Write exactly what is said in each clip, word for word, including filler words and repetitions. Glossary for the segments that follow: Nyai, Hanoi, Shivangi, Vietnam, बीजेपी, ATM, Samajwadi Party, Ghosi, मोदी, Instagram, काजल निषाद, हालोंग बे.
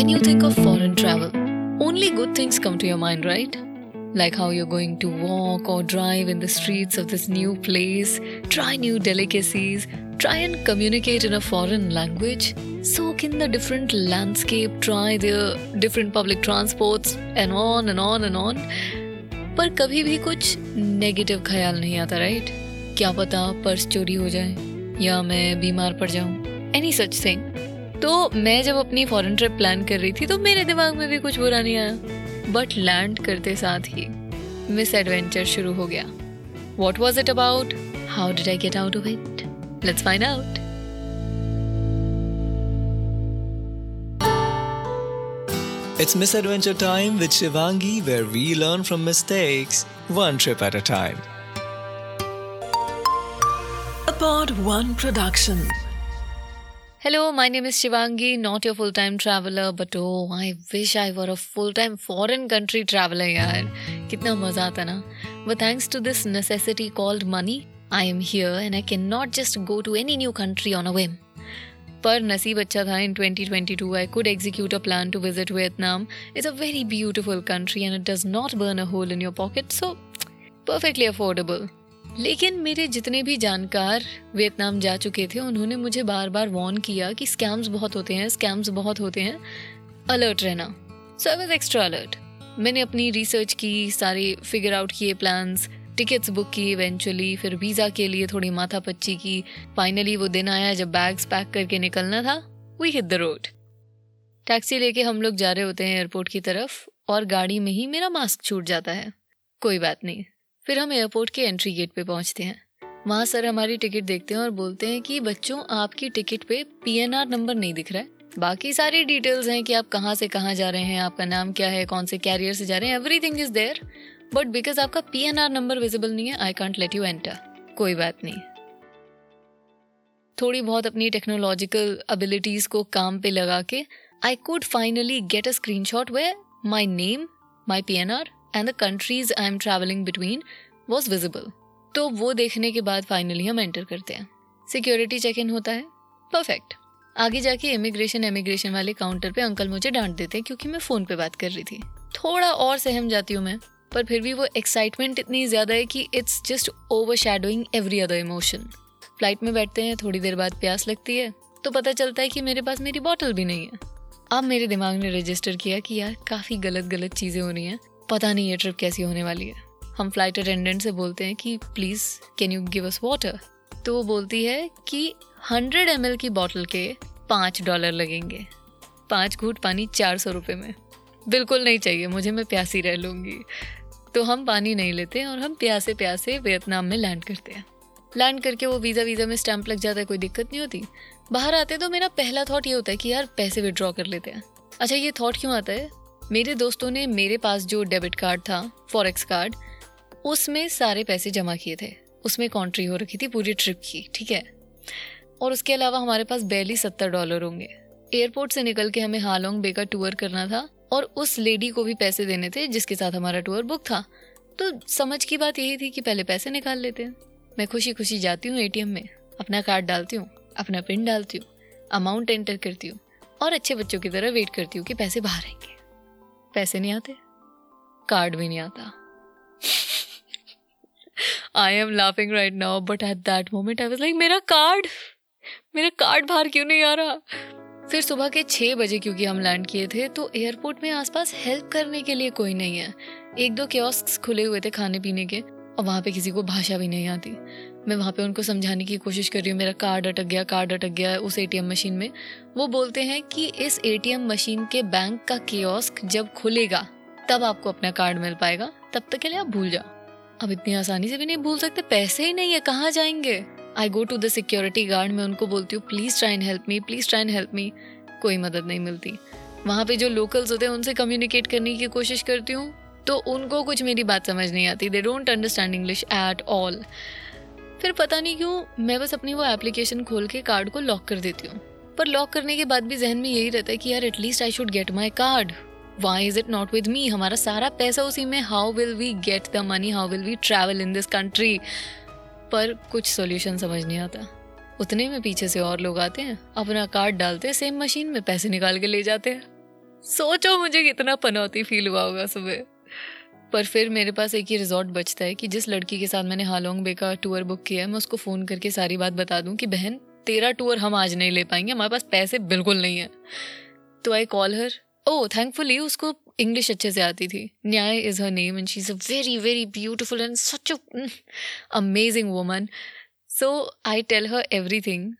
When you think of foreign travel, only good things come to your mind, right? Like how you're going to walk or drive in the streets of this new place, try new delicacies, try and communicate in a foreign language, soak in the different landscape, try their different public transports, and on and on and on. पर कभी भी कुछ negative ख्याल नहीं आता, right? क्या पता purse चोरी हो जाए या मैं बीमार पड़ जाऊँ, एनी सच थिंग. तो मैं जब अपनी फॉरेन ट्रिप प्लान कर रही थी तो मेरे दिमाग में भी कुछ बुरा नहीं आया, बट लैंड करते साथ ही मिस एडवेंचर शुरू हो गया. What was it about? How did I get out of it? Let's find out. It's Misadventure Time with Shivangi, where we learn from mistakes, one trip at a time. About One Production. Hello, my name is Shivangi, not your full-time traveler, but oh, I wish I were a full-time foreign country traveler, yaar. Kitna maza aata na. But thanks to this necessity called money, I am here and I cannot just go to any new country on a whim. पर नसीब अच्छा था, इन twenty twenty-two I could execute a plan to visit Vietnam. It's a very beautiful country and it does not burn a hole in your pocket, so perfectly affordable. लेकिन मेरे जितने भी जानकार Vietnam जा चुके थे उन्होंने मुझे बार बार वार्न किया कि स्कैम्स बहुत होते हैं, स्कैम्स बहुत होते हैं, अलर्ट रहना. So I was extra alert. मैंने अपनी रिसर्च की, सारे फिगर आउट किए प्लान्स, टिकट्स बुक की इवेंचुअली, फिर वीज़ा के लिए थोड़ी माथापच्ची की. फाइनली वो दिन आया जब बैग्स पैक करके निकलना था. We hit the road. Taxi लेके हम लोग जा रहे होते हैं एयरपोर्ट की तरफ और गाड़ी में ही मेरा मास्क छूट जाता है. कोई बात नहीं. फिर हम एयरपोर्ट के एंट्री गेट पे पहुंचते हैं. वहाँ सर हमारी टिकट देखते हैं और बोलते हैं कि बच्चों, आपकी टिकट पे पीएनआर नंबर नहीं दिख रहा है. बाकी सारी डिटेल्स हैं कि आप कहाँ से कहाँ जा रहे हैं, आपका नाम क्या है, कौन से कैरियर से जा रहे हैं, everything is there, but because आपका पीएनआर नंबर विजिबल नहीं है, I can't let you enter. कोई बात नहीं. थोड़ी बहुत अपनी टेक्नोलॉजिकल एबिलिटीज को काम पे लगा के I could finally get a screenshot where my name, my PNR and the countries I am travelling between was visible. तो वो देखने के बाद फाइनली हम एंटर करते हैं. सिक्योरिटी चेक इन होता है. परफेक्ट. आगे जाके इमिग्रेशन इमिग्रेशन वाले काउंटर पे अंकल मुझे डांट देते हैं क्योंकि मैं फोन पे बात कर रही थी. थोड़ा और सहम जाती हूँ मैं, पर फिर भी वो एक्साइटमेंट इतनी ज़्यादा है कि it's just overshadowing every other emotion. Flight में बैठते हैं, थोड़ी देर बाद प्यास लगती है तो पता चलता है कि मेरे पास मेरी बॉटल भी नहीं है. अब मेरे दिमाग ने रजिस्टर किया कि यार काफ़ी गलत गलत चीज़ें हो रही हैं, पता नहीं ये ट्रिप कैसी होने वाली है. हम फ्लाइट अटेंडेंट से बोलते हैं कि please can you give us water. तो वो बोलती है कि हंड्रेड एम एल की बॉटल के पाँच डॉलर लगेंगे. पाँच घूट पानी चार सौ रुपये में. बिल्कुल नहीं चाहिए मुझे, मैं प्यासी रह लूँगी. तो हम पानी नहीं लेते और हम प्यासे प्यासे वियतनाम में लैंड करते हैं. लैंड करके वो वीज़ा वीज़ा में स्टैंप लग जाता है, कोई दिक्कत नहीं होती. बाहर आते तो मेरा पहला थॉट ये होता है कि यार पैसे विड्रॉ कर लेते हैं. अच्छा, ये थॉट क्यों आता है? मेरे दोस्तों ने मेरे पास जो डेबिट कार्ड था, फॉरेक्स कार्ड, उसमें सारे पैसे जमा किए थे. उसमें कॉन्ट्री हो रखी थी पूरी ट्रिप की, ठीक है. और उसके अलावा हमारे पास बैली सत्तर डॉलर होंगे. एयरपोर्ट से निकल के हमें हा लॉन्ग बे का टूर करना था और उस लेडी को भी पैसे देने थे जिसके साथ हमारा टूर बुक था. तो समझ की बात यही थी कि पहले पैसे निकाल लेते हैं. मैं खुशी खुशी जाती हूँ एटीएम में, अपना कार्ड डालती हूँ, अपना पिन डालती हूँ, अमाउंट एंटर करती हूँ और अच्छे बच्चों की तरह वेट करती हूँ कि पैसे बाहर आएंगे. पैसे नहीं आते, कार्ड भी नहीं आता. I am laughing right now, but at that moment I was like मेरा कार्ड मेरा कार्ड बाहर क्यों नहीं आ रहा. फिर सुबह के छः बजे क्योंकि हम लैंड किए थे तो एयरपोर्ट में आसपास हेल्प करने के लिए कोई नहीं है. एक दो कियोस्क खुले हुए थे खाने पीने के और वहाँ पे किसी को भाषा भी नहीं आती. मैं वहाँ पे उनको समझाने की कोशिश कर रही हूँ, मेरा कार्ड अटक गया, कार्ड अटक गया उस एटीएम मशीन में. वो बोलते हैं कि इस एटीएम मशीन के बैंक का कियोस्क जब खुलेगा तब आपको अपना कार्ड मिल पाएगा, तब तक के लिए आप भूल जाओ. अब इतनी आसानी से भी नहीं भूल सकते, पैसे ही नहीं है, कहाँ जाएंगे. I go to the security guard, मैं उनको बोलती हूँ please try and help me, please try and help me. कोई मदद नहीं मिलती. वहाँ पे जो लोकल्स होते हैं उनसे कम्युनिकेट करने की कोशिश करती हूँ तो उनको कुछ मेरी बात समझ नहीं आती. They don't understand English at all. फिर पता नहीं क्यों मैं बस अपनी वो एप्लीकेशन खोल के कार्ड को लॉक कर देती हूँ. पर लॉक करने के बाद भी जहन में यही रहता है कि यार at least I should get my card. Why is it not with me? हमारा सारा पैसा उसी में. How will we get the money? How will we travel in this country? पर कुछ सॉल्यूशन समझ नहीं आता. उतने में पीछे से और लोग आते हैं, अपना कार्ड डालते हैं सेम मशीन में, पैसे निकाल के ले जाते हैं. सोचो मुझे कितना पनौती फील हुआ होगा सुबह। पर फिर मेरे पास एक ही रिजॉर्ट बचता है कि जिस लड़की के साथ मैंने हालोंग बे का टूर बुक किया है, मैं उसको फ़ोन करके सारी बात बता दूं कि बहन तेरा टूर हम आज नहीं ले पाएंगे, हमारे पास पैसे बिल्कुल नहीं है। तो I call her. Oh thankfully उसको इंग्लिश अच्छे से आती थी। Nyay is her name and she is a very very beautiful and such a amazing woman. So I tell her everything,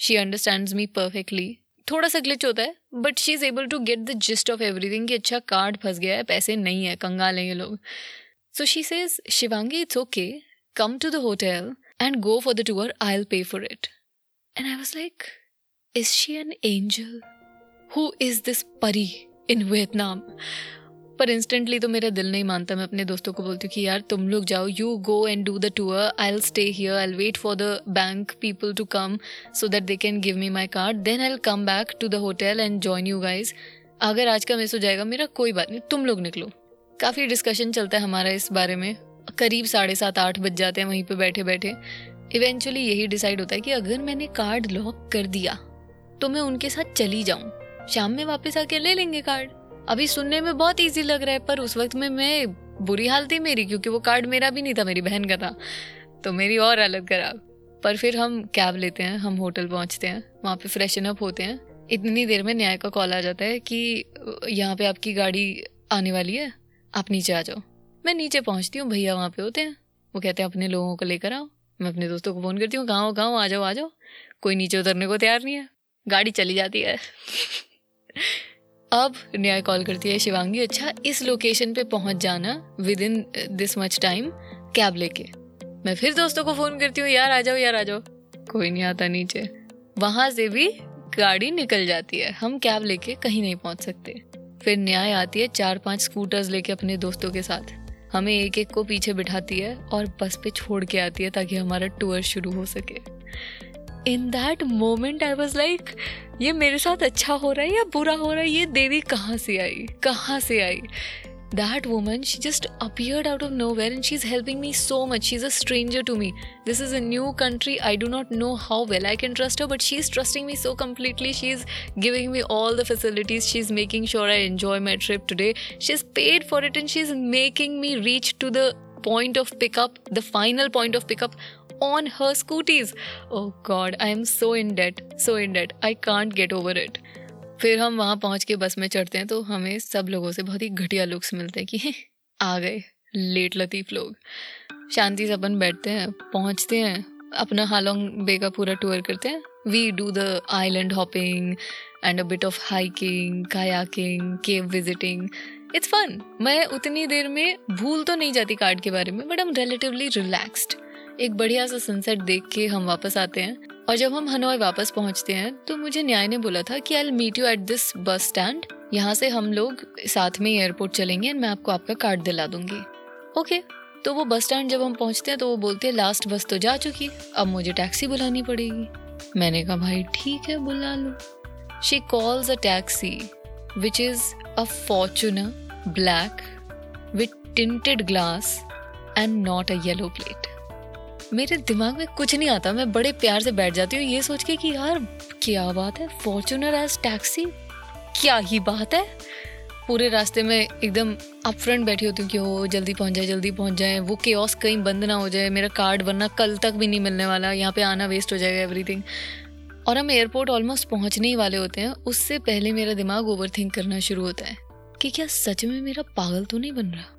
she understands me perfectly. थोड़ा सा glitch होता है but she is able to get the gist of everything कि अच्छा card फंस गया है, पैसे नहीं है, कंगाल हैं ये लोग। So she says Shivangi it's okay, come to the hotel and go for the tour, I will pay for it. And I was like is she an angel, who is this परी इन वियतनाम। पर instantly तो मेरा दिल नहीं मानता, मैं अपने दोस्तों को बोलती हूँ कि यार तुम लोग जाओ, you go and do the tour, I will stay here, I will wait for the bank people to come so that they can give me my card, then I will come back to the hotel and join you guys. अगर आज का miss हो जाएगा मेरा कोई बात नहीं, तुम लोग निकलो। काफ़ी डिस्कशन चलता है हमारा इस बारे में, करीब साढ़े सात आठ बज जाते हैं वहीं पर बैठे बैठे। इवेंचुअली यही डिसाइड होता है कि अगर मैंने कार्ड लॉक कर दिया तो मैं उनके साथ चली जाऊँ, शाम में वापस आके ले लेंगे कार्ड। अभी सुनने में बहुत इजी लग रहा है पर उस वक्त में मैं बुरी हालत थी मेरी, क्योंकि वो कार्ड मेरा भी नहीं था, मेरी बहन का था, तो मेरी और हालत खराब। पर फिर हम कैब लेते हैं, हम होटल पहुंचते हैं, वहाँ पे फ्रेशन अप होते हैं। इतनी देर में न्याय का कॉल आ जाता है कि यहाँ पे आपकी गाड़ी आने वाली है, आप नीचे आ जाओ। मैं नीचे पहुँचती हूँ, भैया वहाँ पे होते हैं, वो कहते हैं अपने लोगों को लेकर आओ। मैं अपने दोस्तों को फ़ोन करती हूँ, कहाँ हो कहाँ हो, आ जाओ आ जाओ। कोई नीचे उतरने को तैयार नहीं है, गाड़ी चली जाती है। अब न्याय कॉल करती है शिवांगी, अच्छा इस लोकेशन पे पहुंच जाना within this much time cab लेके। मैं फिर दोस्तों को फ़ोन करती हूँ, यार आ जाओ यार आ जाओ, कोई नहीं आता नीचे। वहाँ से भी गाड़ी निकल जाती है, हम कैब लेके कहीं नहीं पहुँच सकते। फिर न्याय आती है चार पांच स्कूटर्स लेके अपने दोस्तों के साथ, हमें एक एक को पीछे बिठाती है और बस पे छोड़ के आती है ताकि हमारा टूर शुरू हो सके। In that moment I was like ये मेरे साथ अच्छा हो रहा है या बुरा हो रहा है, ये देवी कहाँ से आई कहाँ से आई। That woman she just appeared out of nowhere and she is helping me so much, she is a stranger to me, this is a new country, I do not know how well I can trust her but she is trusting me so completely, she is giving me all the facilities, she is making sure I enjoy my trip today, she is paid for it and she is making me reach to the point of pickup, the final point of pickup on her scooties. Oh God, I am so in debt, so in debt. I can't get over it. फिर हम वहाँ पहुँच के बस में चढ़ते हैं तो हमें सब लोगों से बहुत ही घटिया लुक्स मिलते हैं कि आ गए लेट लतीफ़ लोग। शांति से अपन बैठते हैं, पहुँचते हैं, अपना हालोंग बे का पूरा टूर करते हैं। We do the island hopping and a bit of hiking, kayaking, cave visiting. It's fun. मैं उतनी देर में भूल तो नहीं जाती कार्ड के बारे में बट I'm relatively relaxed. एक बढ़िया सा सनसेट देख के हम वापस आते हैं और जब हम हनोई वापस पहुँचते हैं तो मुझे न्याय ने बोला था कि I'll meet you at this bus stand. यहाँ से हम लोग साथ में एयरपोर्ट चलेंगे एंड मैं आपको आपका कार्ड दिला दूंगी। Okay okay. तो वो बस स्टैंड जब हम पहुँचते हैं तो वो बोलते हैं लास्ट बस तो जा चुकी, अब मुझे टैक्सी बुलानी पड़ेगी। मैंने कहा भाई ठीक है बुला लो। She calls a taxi which is a Fortuner black with tinted glass and not a yellow plate. मेरे दिमाग में कुछ नहीं आता, मैं बड़े प्यार से बैठ जाती हूँ ये सोच के कि यार क्या बात है, फॉर्च्यूनर एज टैक्सी, क्या ही बात है। पूरे रास्ते में एकदम अपफ्रंट बैठी होती हूँ कि हो जल्दी पहुँच जाए जल्दी पहुँच जाए, वो केओस कहीं बंद ना हो जाए, मेरा कार्ड वरना कल तक भी नहीं मिलने वाला, यहाँ पे आना वेस्ट हो जाएगा एवरीथिंग। और हम एयरपोर्ट ऑलमोस्ट पहुँचने ही वाले होते हैं, उससे पहले मेरा दिमाग ओवरथिंक करना शुरू होता है कि क्या सच में मेरा पागल तो नहीं बन रहा,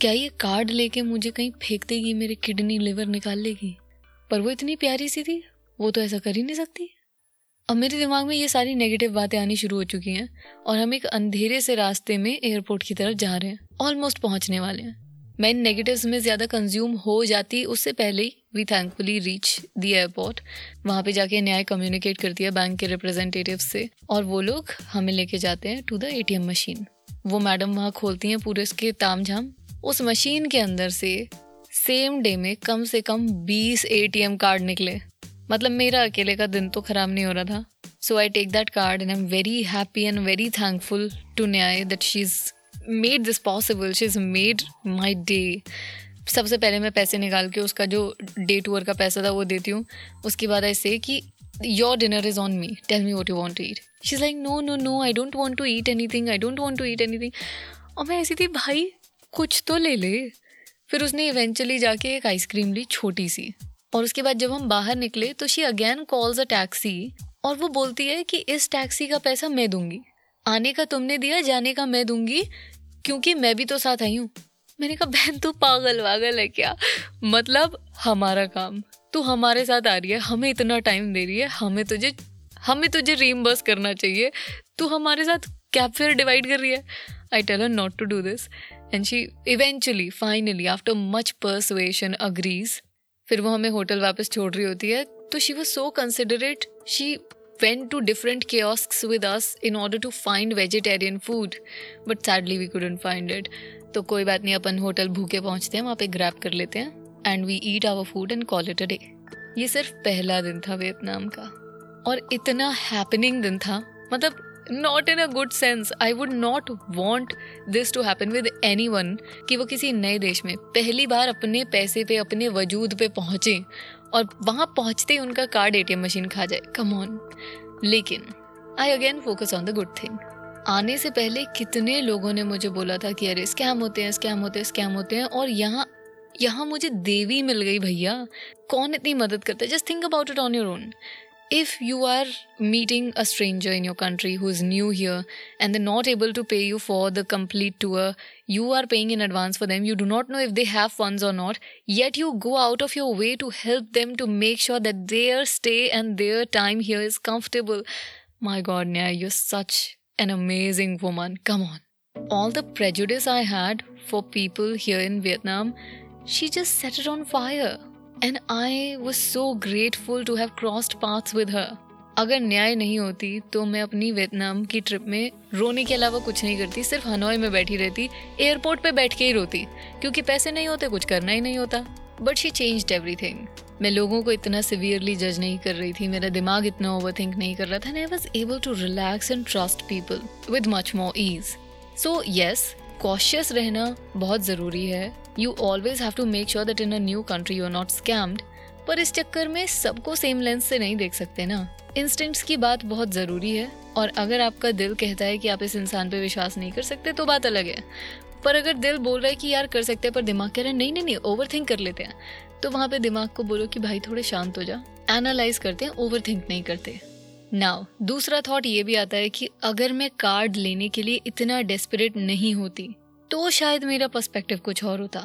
क्या ये कार्ड लेके मुझे कहीं फेंक देगी, मेरे किडनी लिवर निकाल लेगी। पर वो इतनी प्यारी सी थी, वो तो ऐसा कर ही नहीं सकती। अब मेरे दिमाग में ये सारी नेगेटिव बातें आनी शुरू हो चुकी हैं और हम एक अंधेरे से रास्ते में एयरपोर्ट की तरफ जा रहे हैं, ऑलमोस्ट पहुंचने वाले हैं। मैं इन नेगेटिव्स में ज़्यादा कंज्यूम हो जाती, उससे पहले ही we thankfully reach the airport. वहाँ पे जाके न्याय कम्युनिकेट करती है बैंक के रिप्रेजेंटेटिव से और वो लोग हमें लेके जाते हैं to the A T M machine. वो मैडम वहाँ खोलती हैं पूरे इसके ताम झाम। उस मशीन के अंदर से सेम डे में कम से कम बीस ए टी एम कार्ड निकले, मतलब मेरा अकेले का दिन तो ख़राब नहीं हो रहा था। So I take that card and I am very happy and very thankful to Nyay that she is made this possible, she is made my day. सबसे पहले मैं पैसे निकाल के उसका जो डे टूर का पैसा था वो देती हूँ, उसके बाद ऐसे कि Your dinner is on me. Tell me what you want to eat. She's like, no, no, no. I don't want to eat anything. I don't want to eat anything. और मैं ऐसी थी, भाई कुछ तो ले ले. फिर उसने इवेंचुअली जाके एक आइसक्रीम ली, छोटी सी. और उसके बाद जब हम बाहर निकले तो she again calls a taxi और वो बोलती है कि इस टैक्सी का पैसा मैं दूंगी. आने का तुमने दिया, जाने का मैं दूंगी, क्योंकि मैं भी तो साथ आई हूँ. मैंने कहा, बहन तू पागल वागल है क्या? मतलब हमारा काम, तू हमारे साथ आ रही है, हमें इतना टाइम दे रही है, हमें तुझे हमें तुझे रीइम्बर्स करना चाहिए, तू हमारे साथ कैब फेयर डिवाइड कर रही है. I tell her not to do this and she eventually finally after much persuasion agrees. फिर वो हमें होटल वापस छोड़ रही होती है. तो she was so considerate, she went to different kiosks with us in order to find vegetarian food, but sadly we couldn't find it. तो कोई बात नहीं, अपन होटल भूखे पहुंचते हैं, वहाँ पे ग्रैब कर लेते हैं and we eat our food and call it a day. ये सिर्फ पहला दिन था वियतनाम का और इतना happening दिन था, मतलब not in a good sense. I would not want this to happen with anyone कि वो किसी नए देश में पहली बार अपने पैसे पे, अपने वजूद पे पहुँचे और वहाँ पहुँचते ही उनका कार्ड एटीएम मशीन खा जाए. Come on. लेकिन I again focus on the good thing. आने से पहले कितने लोगों ने मुझे बोला था कि अरे स्कैम होते हैं, स्कैम होते हैं, स्कैम होते हैं. और यहाँ यहाँ मुझे देवी मिल गई भैया. कौन इतनी मदद करता है? Just think about it on your own. If you are meeting a stranger in your country who is new here and they not able to pay you for the complete tour, you are paying in advance for them, you do not know if they have funds और not, yet you go out of your way to help them to make sure that their stay and their time here is comfortable. My God Nyay, you are such an amazing woman. Come on. All the prejudice I had for people here in Vietnam, she just set it on fire. And I was so grateful to have crossed paths with her. अगर न्याय नहीं होती तो मैं अपनी Vietnam की trip में रोने के अलावा कुछ नहीं करती. सिर्फ हनोई में बैठी रहती, एयरपोर्ट पे बैठ के ही रोती, क्योंकि पैसे नहीं होते, कुछ करना ही नहीं होता. But she changed everything. मैं लोगों को इतना सिवियरली जज नहीं कर रही थी, मेरा दिमाग इतना ओवरथिंक नहीं कर रहा था, and I was able to relax and trust people with much more ease. So yes, cautious रहना बहुत ज़रूरी है. You always have to make sure that in a new country you are not scammed. पर इस चक्कर में सबको same lens से नहीं देख सकते ना. इंस्टिंक्ट्स की बात बहुत ज़रूरी है, और अगर आपका दिल कहता है कि आप इस इंसान पे विश्वास नहीं कर सकते तो बात अलग है. पर अगर दिल बोल रहा है कि यार कर सकते हैं, पर दिमाग कह रहा है नहीं नहीं नहीं ओवरथिंक कर लेते हैं, तो वहाँ पे दिमाग को बोलो कि भाई थोड़े शांत हो जा, एनालाइज करते हैं, ओवरथिंक नहीं करते. नाउ दूसरा थॉट ये भी आता है कि अगर मैं कार्ड लेने के लिए इतना डेस्परेट नहीं होती तो शायद मेरा पर्सपेक्टिव कुछ और होता,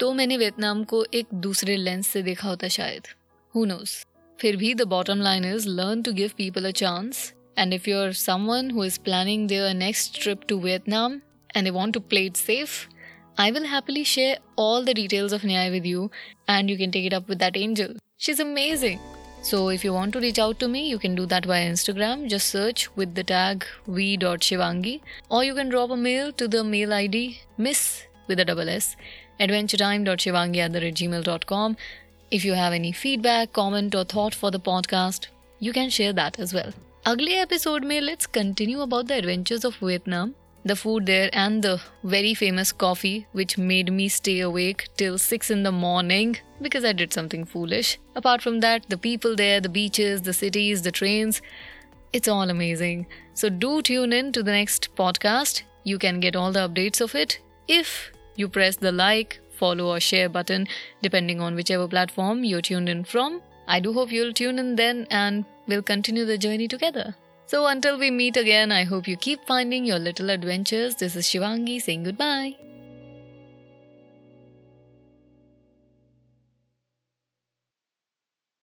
तो मैंने वियतनाम को एक दूसरे लेंस से देखा होता शायद. Who knows? फिर भी the bottom line is learn to give people a chance. And if you're someone who is planning their next trip to Vietnam and they want to play it safe, I will happily share all the details of Nyai with you and you can take it up with that angel. She's amazing. So if you want to reach out to me, you can do that via Instagram. Just search with the tag v dot shivangi, or you can drop a mail to the mail I D miss with a double s adventuretime dot shivangi at gmail dot com. If you have any feedback, comment or thought for the podcast, you can share that as well. Agle episode mein let's continue about the adventures of Vietnam, the food there and the very famous coffee which made me stay awake till six in the morning because I did something foolish. Apart from that, the people there, the beaches, the cities, the trains, it's all amazing. So do tune in to the next podcast. You can get all the updates of it if you press the like, follow or share button depending on whichever platform you're tuned in from. I do hope you'll tune in then and we'll continue the journey together. So until we meet again, I hope you keep finding your little adventures. This is Shivangi saying goodbye.